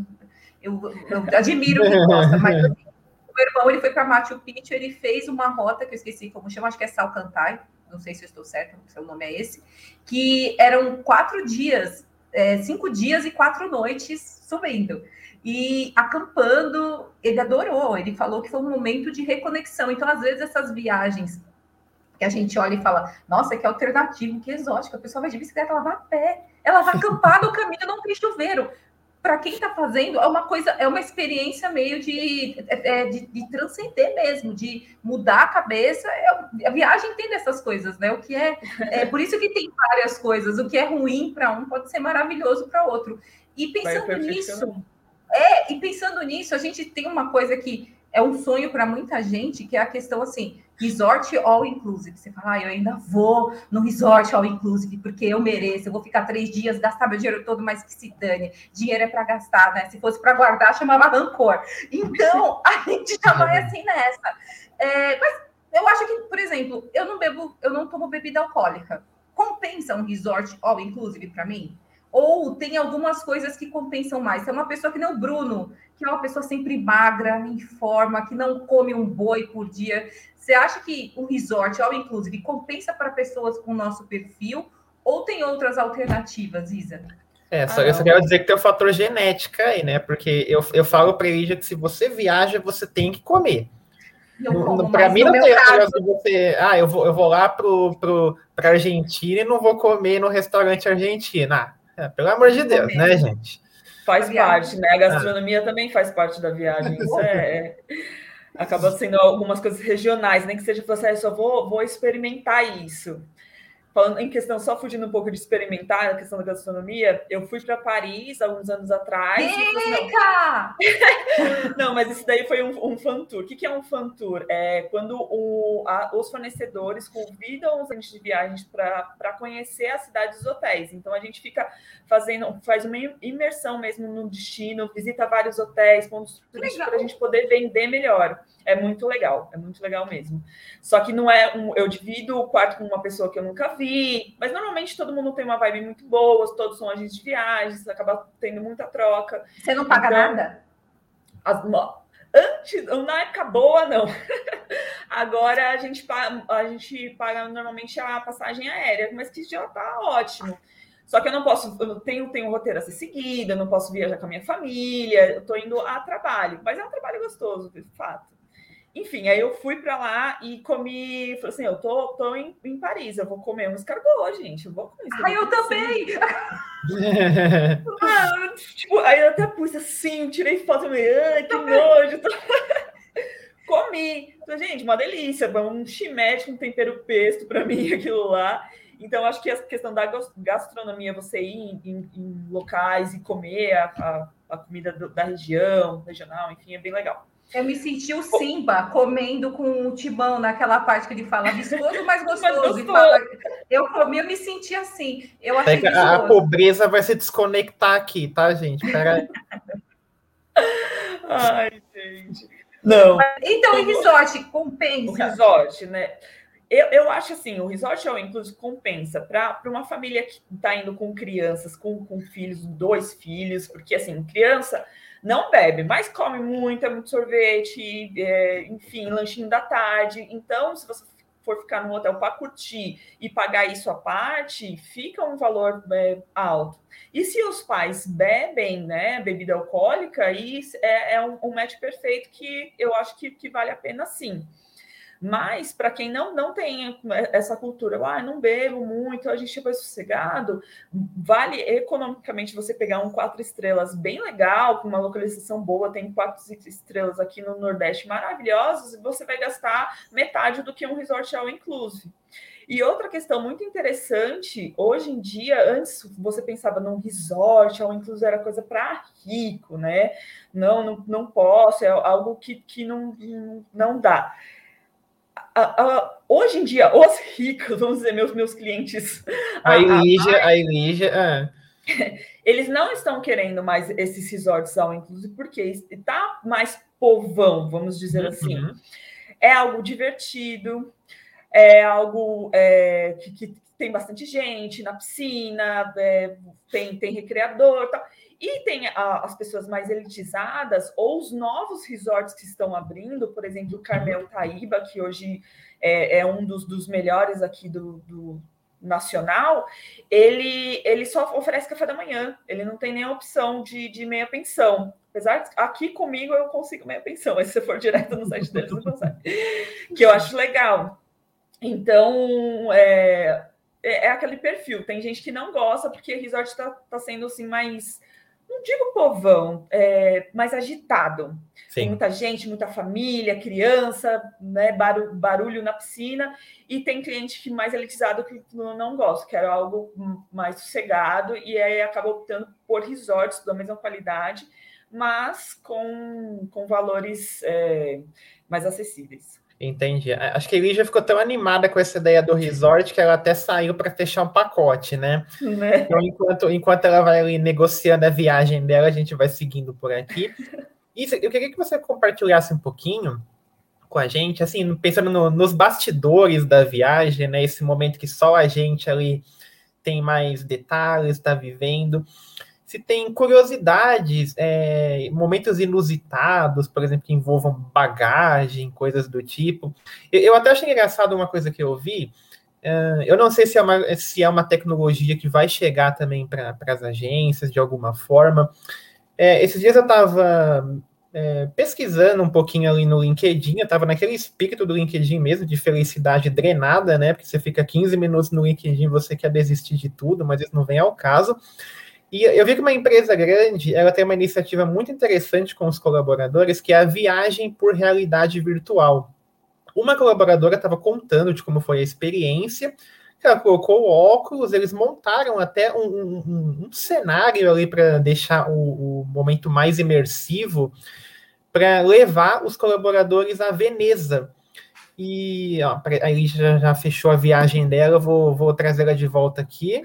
eu, eu admiro quem gosta, mas assim, o meu irmão, ele foi para Machu Picchu, ele fez uma rota, que eu esqueci como chama, acho que é Salkantay, não sei se eu estou certa, se o nome é esse, que eram quatro dias, é, cinco dias e quatro noites subindo. E acampando, ele adorou, ele falou que foi um momento de reconexão. Então, às vezes, essas viagens que a gente olha e fala, nossa, que alternativo, que exótico, a pessoa vai de bicicleta, ela vai a pé, ela vai acampar no caminho, não tem chuveiro. Para quem está fazendo, é uma coisa, é uma experiência meio de, é, de, de transcender mesmo, de mudar a cabeça. É, a viagem tem dessas coisas, né? O que é, é por isso que tem várias coisas, o que é ruim para um pode ser maravilhoso para outro. E pensando nisso, é, e pensando nisso, a gente tem uma coisa que é um sonho para muita gente, que é a questão assim, resort all inclusive. Você fala, ah, eu ainda vou no resort all inclusive, porque eu mereço, eu vou ficar três dias, gastar meu dinheiro todo, mas que se dane. Dinheiro é para gastar, né? Se fosse para guardar, chamava rancor. Então, a gente já vai assim nessa. É, mas eu acho que, por exemplo, eu não bebo, eu não tomo bebida alcoólica. Compensa um resort all inclusive para mim? Ou tem algumas coisas que compensam mais? Se é uma pessoa que nem o Bruno, que é uma pessoa sempre magra, em forma, que não come um boi por dia, você acha que o resort, all inclusive, compensa para pessoas com o nosso perfil? Ou tem outras alternativas, Isa? É, só, ah, eu só quero dizer que tem o fator genética aí, né? Porque eu, eu falo para a Isa que se você viaja, você tem que comer. Para mim, não tem negócio de você. Ah, eu vou, eu vou lá para a Argentina e não vou comer no restaurante argentino. Ah, pelo amor de Deus, né, gente? Faz parte, né? A gastronomia ah. também faz parte da viagem. Isso é, é... Acaba sendo algumas coisas regionais, nem que seja falar assim, ah, eu só vou, vou experimentar isso. Falando em questão, só fugindo um pouco de experimentar, a questão da gastronomia, eu fui para Paris alguns anos atrás. Rica! Não... não, mas isso daí foi um, um fan tour. O que, que é um fan tour? É quando o, a, os fornecedores convidam os agentes de viagens para conhecer a cidade dos hotéis. Então, a gente fica fazendo, faz uma imersão mesmo no destino, visita vários hotéis, pontos turísticos, para a gente poder vender melhor. É muito legal, é muito legal mesmo. Só que não é um... Eu divido o quarto com uma pessoa que eu nunca vi, mas normalmente todo mundo tem uma vibe muito boa, todos são agentes de viagens, acaba tendo muita troca. Você não paga então, nada? As, antes, na época boa, não. Agora a gente, a gente paga normalmente a passagem aérea, mas que já tá ótimo. Só que eu não posso, eu tenho, tenho um roteiro a ser seguido, eu não posso viajar com a minha família, eu tô indo a trabalho, mas é um trabalho gostoso, de fato. Enfim, aí eu fui para lá e comi... Falei assim, eu tô, tô em, em Paris, eu vou comer um escargot, gente. Eu vou comer isso. Ai, eu também! Mano, tipo, aí eu até pus assim, tirei foto e falei, ai, que nojo! Comi. Então, gente, uma delícia. Um chimete com um tempero pesto para mim, aquilo lá. Então, acho que a questão da gastronomia, você ir em, em, em locais e comer a, a, a comida do, da região, regional, enfim, é bem legal. Eu me senti o Simba comendo com o Timão naquela parte que ele fala viscoso, mas gostoso. E fala, eu comi, eu me senti assim. Eu achei a, a pobreza vai se desconectar aqui, tá, gente? Peraí. Ai, gente. Não. Então, o resort compensa. O resort, né? Eu, eu acho assim, o resort all inclusive compensa para uma família que está indo com crianças, com, com filhos, dois filhos, porque assim, criança não bebe, mas come muito, é muito sorvete, é, enfim, lanchinho da tarde. Então, se você for ficar no hotel para curtir e pagar isso à parte, fica um valor é, alto. E se os pais bebem, né, bebida alcoólica, aí é, é um, um match perfeito que eu acho que, que vale a pena sim. Mas, para quem não, não tem essa cultura, ah, não bebo muito, a gente vai sossegado, vale economicamente você pegar um quatro estrelas bem legal, com uma localização boa, tem quatro estrelas aqui no Nordeste maravilhosos, e você vai gastar metade do que um resort all inclusive. E outra questão muito interessante, hoje em dia, antes você pensava num resort, ou inclusive era coisa para rico, né? Não, não, não posso, é algo que, que não, não dá. Hoje em dia, os ricos, vamos dizer, meus, meus clientes... A Elígia, a Elígia... Ah. Eles não estão querendo mais esses resorts all inclusive, porque está mais povão, vamos dizer uhum. assim. É algo divertido, é algo é, que, que tem bastante gente na piscina, é, tem, tem recreador e tal... E tem a, as pessoas mais elitizadas ou os novos resorts que estão abrindo, por exemplo, o Carmel Taíba, que hoje é, é um dos, dos melhores aqui do, do nacional, ele, ele só oferece café da manhã, ele não tem nem a opção de, de meia pensão. Apesar de aqui comigo eu consigo meia pensão, mas se você for direto no site deles não consegue. Que eu acho legal. Então, é, é, é aquele perfil. Tem gente que não gosta porque resort está tá sendo assim mais... Não digo povão, é, mas agitado. Sim. Tem muita gente, muita família, criança, né, barulho, barulho na piscina. E tem cliente que mais elitizado que não gosta, quer algo mais sossegado. E aí acaba optando por resorts da mesma qualidade, mas com, com valores é, mais acessíveis. Entendi. Acho que a Elígia ficou tão animada com essa ideia do resort que ela até saiu para fechar um pacote, né? né? Então, enquanto, enquanto ela vai ali negociando a viagem dela, a gente vai seguindo por aqui. E eu queria que você compartilhasse um pouquinho com a gente, assim, pensando no, nos bastidores da viagem, né? Esse momento que só a gente ali tem mais detalhes, está vivendo. Se tem curiosidades, é, momentos inusitados, por exemplo, que envolvam bagagem, coisas do tipo. Eu, eu até achei engraçado uma coisa que eu vi. Uh, eu não sei se é, uma, se é uma tecnologia que vai chegar também para as agências, de alguma forma. É, esses dias eu estava é, pesquisando um pouquinho ali no LinkedIn, eu estava naquele espírito do LinkedIn mesmo, de felicidade drenada, né? Porque você fica quinze minutos no LinkedIn, você quer desistir de tudo, mas isso não vem ao caso. E eu vi que uma empresa grande, ela tem uma iniciativa muito interessante com os colaboradores, que é a viagem por realidade virtual. Uma colaboradora estava contando de como foi a experiência, ela colocou óculos, eles montaram até um, um, um cenário ali para deixar o, o momento mais imersivo, para levar os colaboradores à Veneza. E ó, a Elígia já fechou a viagem dela, vou, vou trazer ela de volta aqui.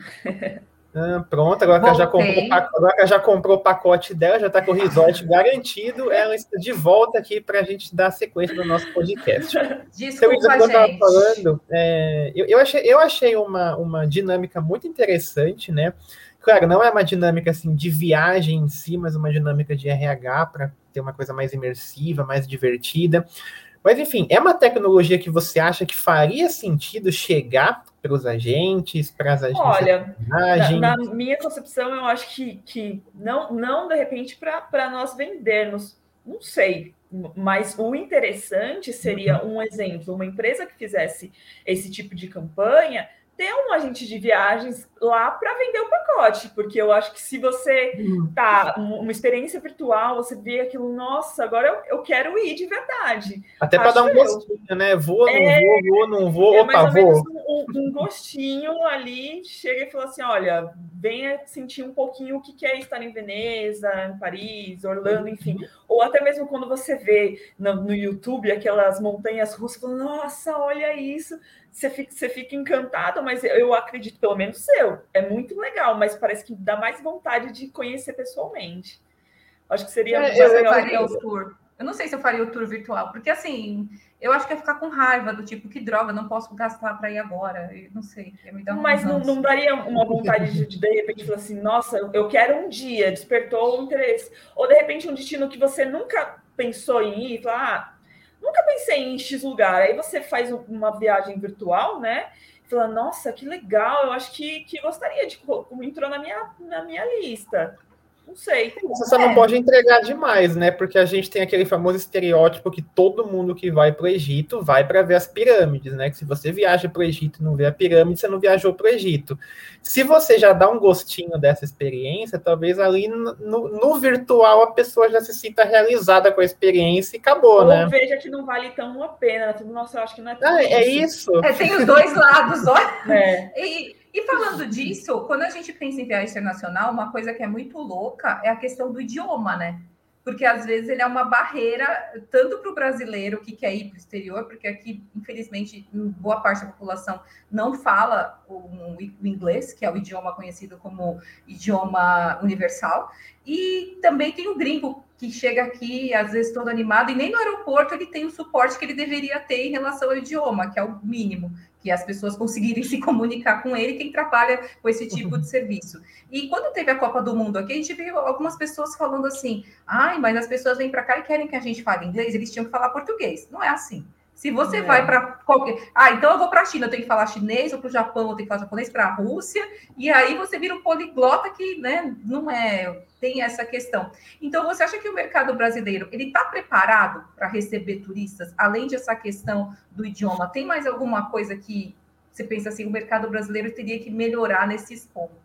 Ah, pronto, agora que, ela já comprou, agora que ela já comprou o pacote dela, já está com o resort garantido, ela está de volta aqui para a gente dar sequência do nosso podcast. Desculpa, então, eu estava falando, é, eu, eu achei, eu achei uma, uma dinâmica muito interessante, né? Claro, não é uma dinâmica assim, de viagem em si, mas uma dinâmica de R H para ter uma coisa mais imersiva, mais divertida. Mas, enfim, é uma tecnologia que você acha que faria sentido chegar para os agentes, para as agências? Olha, na, na minha concepção, eu acho que, que não, não, de repente, para nós vendermos, não sei, mas o interessante seria um exemplo, uma empresa que fizesse esse tipo de campanha, ter um agente de viagens lá para vender o pacote, porque eu acho que se você tá uma experiência virtual, você vê aquilo, nossa, agora eu, eu quero ir de verdade. Até para dar um gostinho, eu. né? Vou, não é, vou, vou, não vou, é opa, mais ou vou. Menos um, um gostinho ali, chega e fala assim, olha, venha sentir um pouquinho o que é estar em Veneza, em Paris, Orlando, enfim. Ou até mesmo quando você vê no, no YouTube aquelas montanhas russas, fala, nossa, olha isso. Você fica, você fica encantado, mas eu acredito, pelo menos eu, é muito legal, mas parece que dá mais vontade de conhecer pessoalmente. Acho que seria... É, eu, eu, faria o tour. Eu não sei se eu faria o tour virtual, porque assim, eu acho que ia ficar com raiva do tipo, que droga, não posso gastar para ir agora, eu não sei. Me dá um mas não, não daria uma vontade de, de, de repente, falar assim, nossa, eu quero um dia, despertou o interesse. Ou, de repente, um destino que você nunca pensou em ir, falar, ah, Nunca pensei em X lugar. Aí você faz uma viagem virtual, né? E fala, nossa, que legal, eu acho que, que gostaria de... Entrou na minha, na minha lista. Não sei. Você só é. não pode entregar demais, né? Porque a gente tem aquele famoso estereótipo que todo mundo que vai para o Egito vai para ver as pirâmides, né? Que se você viaja para o Egito e não vê a pirâmide, você não viajou para o Egito. Se você já dá um gostinho dessa experiência, talvez ali no, no, no virtual a pessoa já se sinta realizada com a experiência e acabou, Ou né? Ou veja que não vale tão a pena. Nossa, eu acho que não é tão ah, isso. É isso. É, tem os dois lados, olha. É. E... E falando disso, quando a gente pensa em viagem internacional, uma coisa que é muito louca é a questão do idioma, né? Porque, às vezes, ele é uma barreira tanto para o brasileiro que quer ir para o exterior, porque aqui, infelizmente, boa parte da população não fala o inglês, que é o idioma conhecido como idioma universal. E também tem o gringo, que chega aqui, às vezes, todo animado, e nem no aeroporto ele tem o suporte que ele deveria ter em relação ao idioma, que é o mínimo. Que as pessoas conseguirem se comunicar com ele, quem trabalha com esse tipo de serviço. E quando teve a Copa do Mundo aqui, a gente viu algumas pessoas falando assim, ai, mas as pessoas vêm para cá e querem que a gente fale inglês, eles tinham que falar português. Não é assim. Se você é. vai para qualquer... Ah, então eu vou para a China, eu tenho que falar chinês, ou para o Japão, eu tenho que falar japonês, para a Rússia, e aí você vira um poliglota que, né, não é... Tem essa questão. Então, você acha que o mercado brasileiro, ele está preparado para receber turistas? Além dessa questão do idioma, tem mais alguma coisa que você pensa assim, o mercado brasileiro teria que melhorar nesses pontos?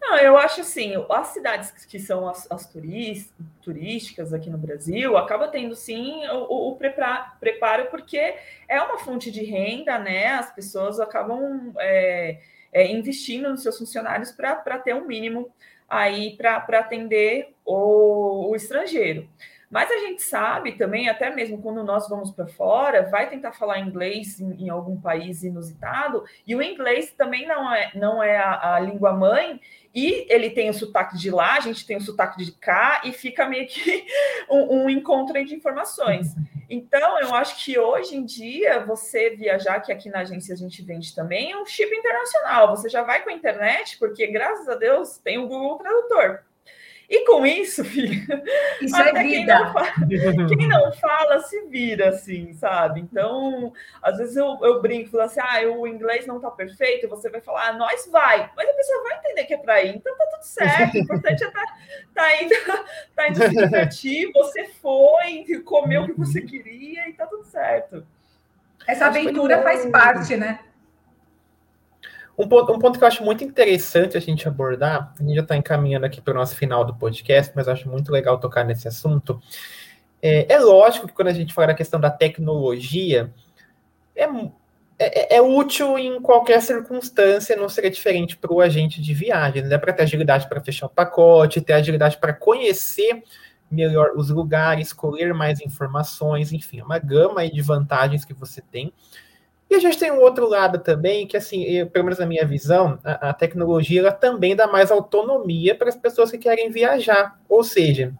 Não, eu acho assim, as cidades que são as, as turis, turísticas aqui no Brasil, acaba tendo sim o, o preparo, porque é uma fonte de renda, né? As pessoas acabam é, é, investindo nos seus funcionários para ter um mínimo aí para atender o, o estrangeiro. Mas a gente sabe também, até mesmo quando nós vamos para fora, vai tentar falar inglês em, em algum país inusitado, e o inglês também não é, não é a, a língua mãe, e ele tem o sotaque de lá, a gente tem o sotaque de cá, e fica meio que um, um encontro de informações. Então, eu acho que hoje em dia, você viajar, que aqui na agência a gente vende também, é um chip internacional, você já vai com a internet, porque, graças a Deus, tem o Google Tradutor. E com isso, filha, isso até é vida. Quem não fala, quem não fala se vira, assim, sabe? Então, às vezes eu, eu brinco, falo assim, ah, o inglês não tá perfeito, você vai falar, ah, nós vai. Mas a pessoa vai entender que é para ir, então tá tudo certo, o importante é tá, tá indo, tá indo se divertir, você foi, comeu o que você queria e tá tudo certo. Essa Acho aventura faz parte, né? Um ponto, um ponto que eu acho muito interessante a gente abordar, a gente já está encaminhando aqui para o nosso final do podcast, mas eu acho muito legal tocar nesse assunto. É, é lógico que quando a gente fala da questão da tecnologia, é, é, é útil em qualquer circunstância, não seria diferente para o agente de viagem, né? Para ter agilidade para fechar o pacote, ter agilidade para conhecer melhor os lugares, colher mais informações, enfim, uma gama aí de vantagens que você tem. E a gente tem um outro lado também, que assim, eu, pelo menos na minha visão, a, a tecnologia ela também dá mais autonomia para as pessoas que querem viajar. Ou seja,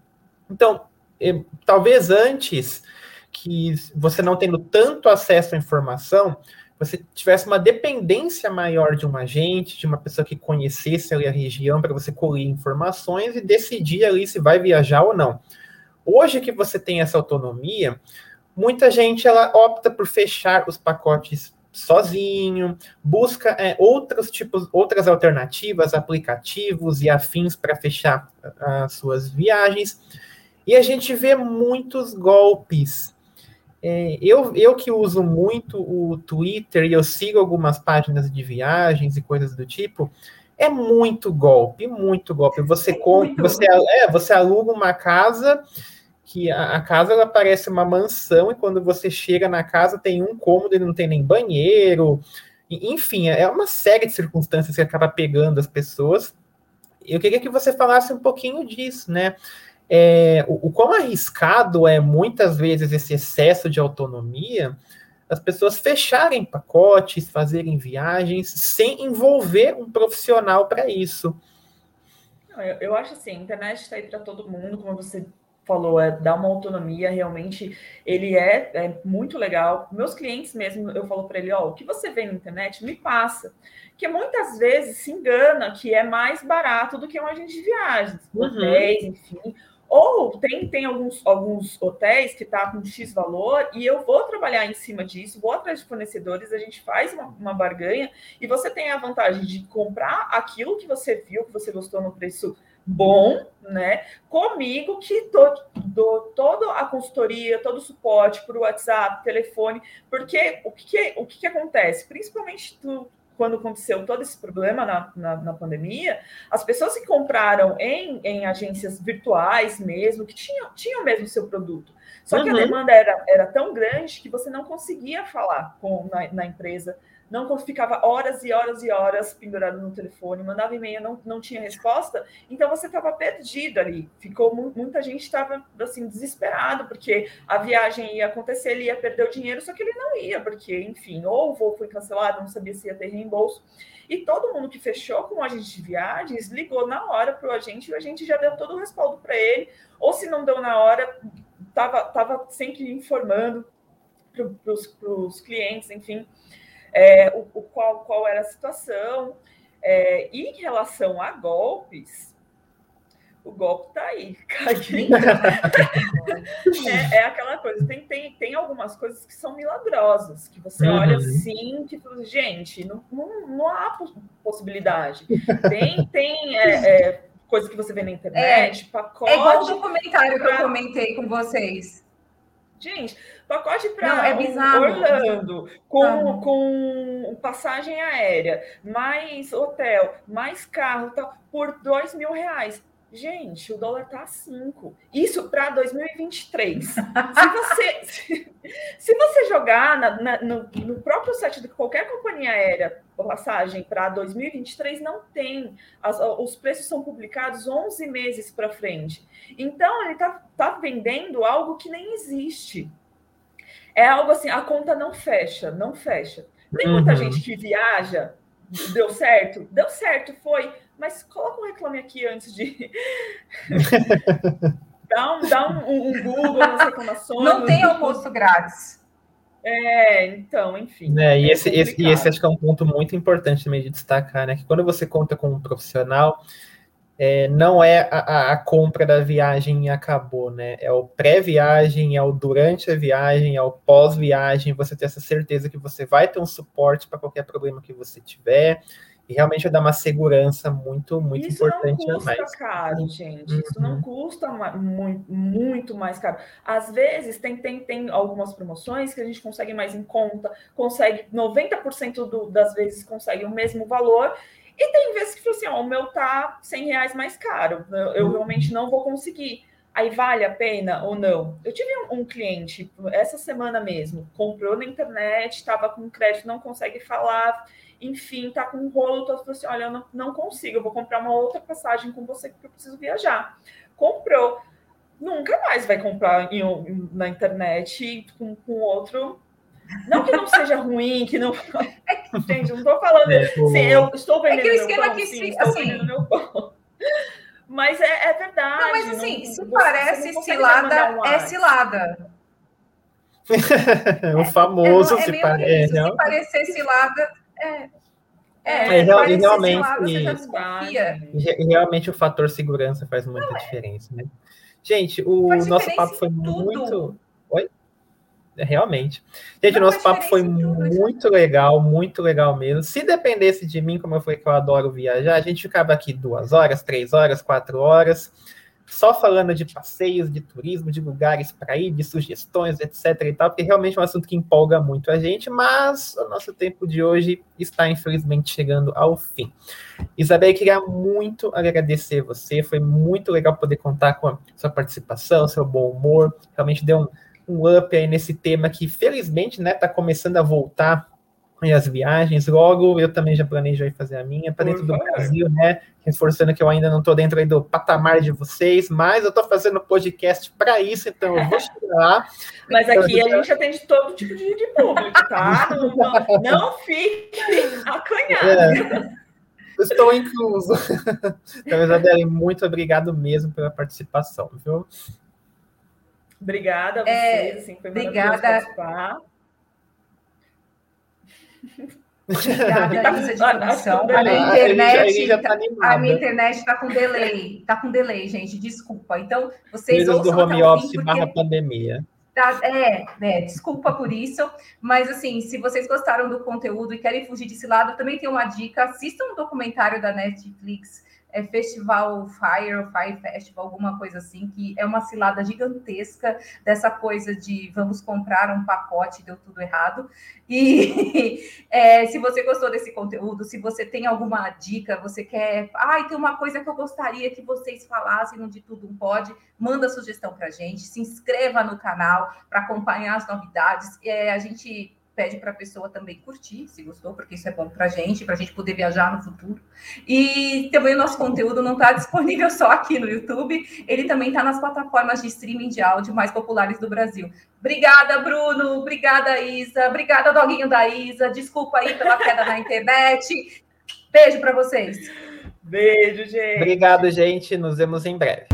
então, eu, talvez antes que você não tendo tanto acesso à informação, você tivesse uma dependência maior de um agente, de uma pessoa que conhecesse ali a região para você colher informações e decidir ali se vai viajar ou não. Hoje que você tem essa autonomia, muita gente ela opta por fechar os pacotes sozinho, busca é, outros tipos, outras alternativas, aplicativos e afins para fechar as suas viagens. E a gente vê muitos golpes. É, eu, eu que uso muito o Twitter e eu sigo algumas páginas de viagens e coisas do tipo, é muito golpe, muito golpe. Você, compra, você, é, você aluga uma casa... que a casa ela parece uma mansão e quando você chega na casa tem um cômodo e não tem nem banheiro. Enfim, é uma série de circunstâncias que acaba pegando as pessoas. Eu queria que você falasse um pouquinho disso, né? É, o, o quão arriscado é, muitas vezes, esse excesso de autonomia, as pessoas fecharem pacotes, fazerem viagens, sem envolver um profissional para isso. Eu, eu acho assim, a internet está aí para todo mundo, como você... falou, é dar uma autonomia, realmente, ele é, é muito legal. Meus clientes mesmo, eu falo para ele, ó, o que você vê na internet, me passa. Porque muitas vezes se engana que é mais barato do que um agente de viagens, hotéis, uhum. enfim, Ou tem, tem alguns, alguns hotéis que tá com X valor e eu vou trabalhar em cima disso, vou atrás de fornecedores, a gente faz uma, uma barganha e você tem a vantagem de comprar aquilo que você viu, que você gostou no preço bom, né? Comigo, que dou, dou toda a consultoria, todo o suporte por WhatsApp, telefone, porque o que, o que acontece? Principalmente tu, quando aconteceu todo esse problema na, na, na pandemia, as pessoas que compraram em, em agências virtuais mesmo, que tinham, tinham mesmo o seu produto, só uhum. que a demanda era, era tão grande que você não conseguia falar com, na, na empresa, não ficava horas e horas e horas pendurado no telefone, mandava e-mail, não, não tinha resposta, então você estava perdido ali, ficou, muita gente estava assim, desesperado, porque a viagem ia acontecer, ele ia perder o dinheiro, só que ele não ia, porque, enfim, ou o voo foi cancelado, não sabia se ia ter reembolso, e todo mundo que fechou com o agente de viagens, ligou na hora para o agente, e o agente já deu todo o respaldo para ele, ou se não deu na hora, estava tava sempre informando para os clientes, enfim, É, o, o qual, qual era a situação, é, e em relação a golpes, o golpe está aí, caindo. é, é aquela coisa, tem, tem, tem algumas coisas que são milagrosas, que você uhum. olha assim, que gente, não, não, não há possibilidade, tem, tem é, é, coisa que você vê na internet, é, pacote... É igual o documentário pra... que eu comentei com vocês. Gente, pacote para é um Orlando, com, com passagem aérea, mais hotel, mais carro, tal, por dois mil reais. Gente, o dólar tá a cinco. Isso para dois mil e vinte e três. Se você, se, se você jogar na, na, no, no próprio site de qualquer companhia aérea, passagem para dois mil e vinte e três, não tem. As, os preços são publicados onze meses para frente. Então, ele tá, tá vendendo algo que nem existe. É algo assim, a conta não fecha, não fecha. Tem muita uhum. gente que viaja, deu certo, deu certo, foi, mas coloca um reclame aqui antes de... dá um, dá um, um Google nas reclamações. Não tem almoço grátis. É, então, enfim. É, e, é esse, esse, e esse acho que é um ponto muito importante também de destacar, né? Que quando você conta com um profissional, é, não é a, a compra da viagem e acabou, né? É o pré-viagem, é o durante a viagem, é o pós-viagem, você ter essa certeza que você vai ter um suporte para qualquer problema que você tiver. E realmente vai dar uma segurança muito, muito isso importante. Isso não custa mais caro, gente. Uhum. Isso não custa muito, muito mais caro. Às vezes, tem, tem, tem algumas promoções que a gente consegue mais em conta, consegue noventa por cento do, das vezes consegue o mesmo valor. E tem vezes que, assim, ó, o meu tá cem reais mais caro. Eu, eu uhum. realmente não vou conseguir. Aí vale a pena ou não? Eu tive um, um cliente, essa semana mesmo, comprou na internet, estava com crédito, não consegue falar... Enfim, tá com um rolo, tô falando assim, olha, eu não, não consigo, eu vou comprar uma outra passagem com você porque eu preciso viajar. Comprou. Nunca mais vai comprar em, em, na internet com, com outro. Não que não seja ruim, que não... Gente, eu não tô falando... É, sim, eu estou vendendo é que o esquema meu pão, que sim, estou assim... vendendo meu pão. Mas é, é verdade. Não, mas assim, não, se você, parece você cilada, um é cilada. O famoso é, é, é se parece. É, se parecer cilada... É, é, é real, e realmente, lado, e, e realmente o fator segurança faz muita não, diferença, né? Gente, o nosso papo foi muito... Oi? Realmente. Gente, não, o nosso papo foi muito legal, muito legal mesmo. Se dependesse de mim, como eu falei que eu adoro viajar, a gente ficava aqui duas horas, três horas, quatro horas, só falando de passeios, de turismo, de lugares para ir, de sugestões, etc e tal, porque realmente é um assunto que empolga muito a gente, mas o nosso tempo de hoje está, infelizmente, chegando ao fim. Izabelly, queria muito agradecer você, foi muito legal poder contar com a sua participação, seu bom humor, realmente deu um, um up aí nesse tema que, felizmente, né, tá começando a voltar e as viagens, logo eu também já planejo aí fazer a minha, para dentro do Brasil, né, reforçando que eu ainda não estou dentro aí do patamar de vocês, mas eu estou fazendo podcast para isso, então eu vou chegar lá. Mas então, aqui eu... a gente atende todo tipo de, de público, tá? Não, não, não fique acanhado. É. Estou incluso. Então, Izabelly, muito obrigado mesmo pela participação, viu? Obrigada a vocês, é, assim, foi maravilhoso obrigada. Participar. Obrigada aí, Isa, de produção. A minha internet a minha internet está com delay. Está com delay, gente. Desculpa. Então, vocês ouçam... do home office barra pandemia. Tá, é, é, desculpa por isso, mas assim, se vocês gostaram do conteúdo e querem fugir desse lado, também tem uma dica, assistam um documentário da Netflix, é Festival Fire, Fire Festival, alguma coisa assim, que é uma cilada gigantesca dessa coisa de vamos comprar um pacote, deu tudo errado, e é, se você gostou desse conteúdo, se você tem alguma dica, você quer, ai, ah, tem uma coisa que eu gostaria que vocês falassem no De Tudo Um Pod, manda sugestão pra gente, se inscreva no canal para acompanhar as novidades, é, a gente... pede para a pessoa também curtir, se gostou, porque isso é bom para a gente, para a gente poder viajar no futuro. E também o nosso conteúdo não está disponível só aqui no YouTube, ele também está nas plataformas de streaming de áudio mais populares do Brasil. Obrigada, Bruno, obrigada, Isa, obrigada, doguinho da Isa, desculpa aí pela queda na internet. Beijo para vocês. Beijo, gente. Obrigado, gente, nos vemos em breve.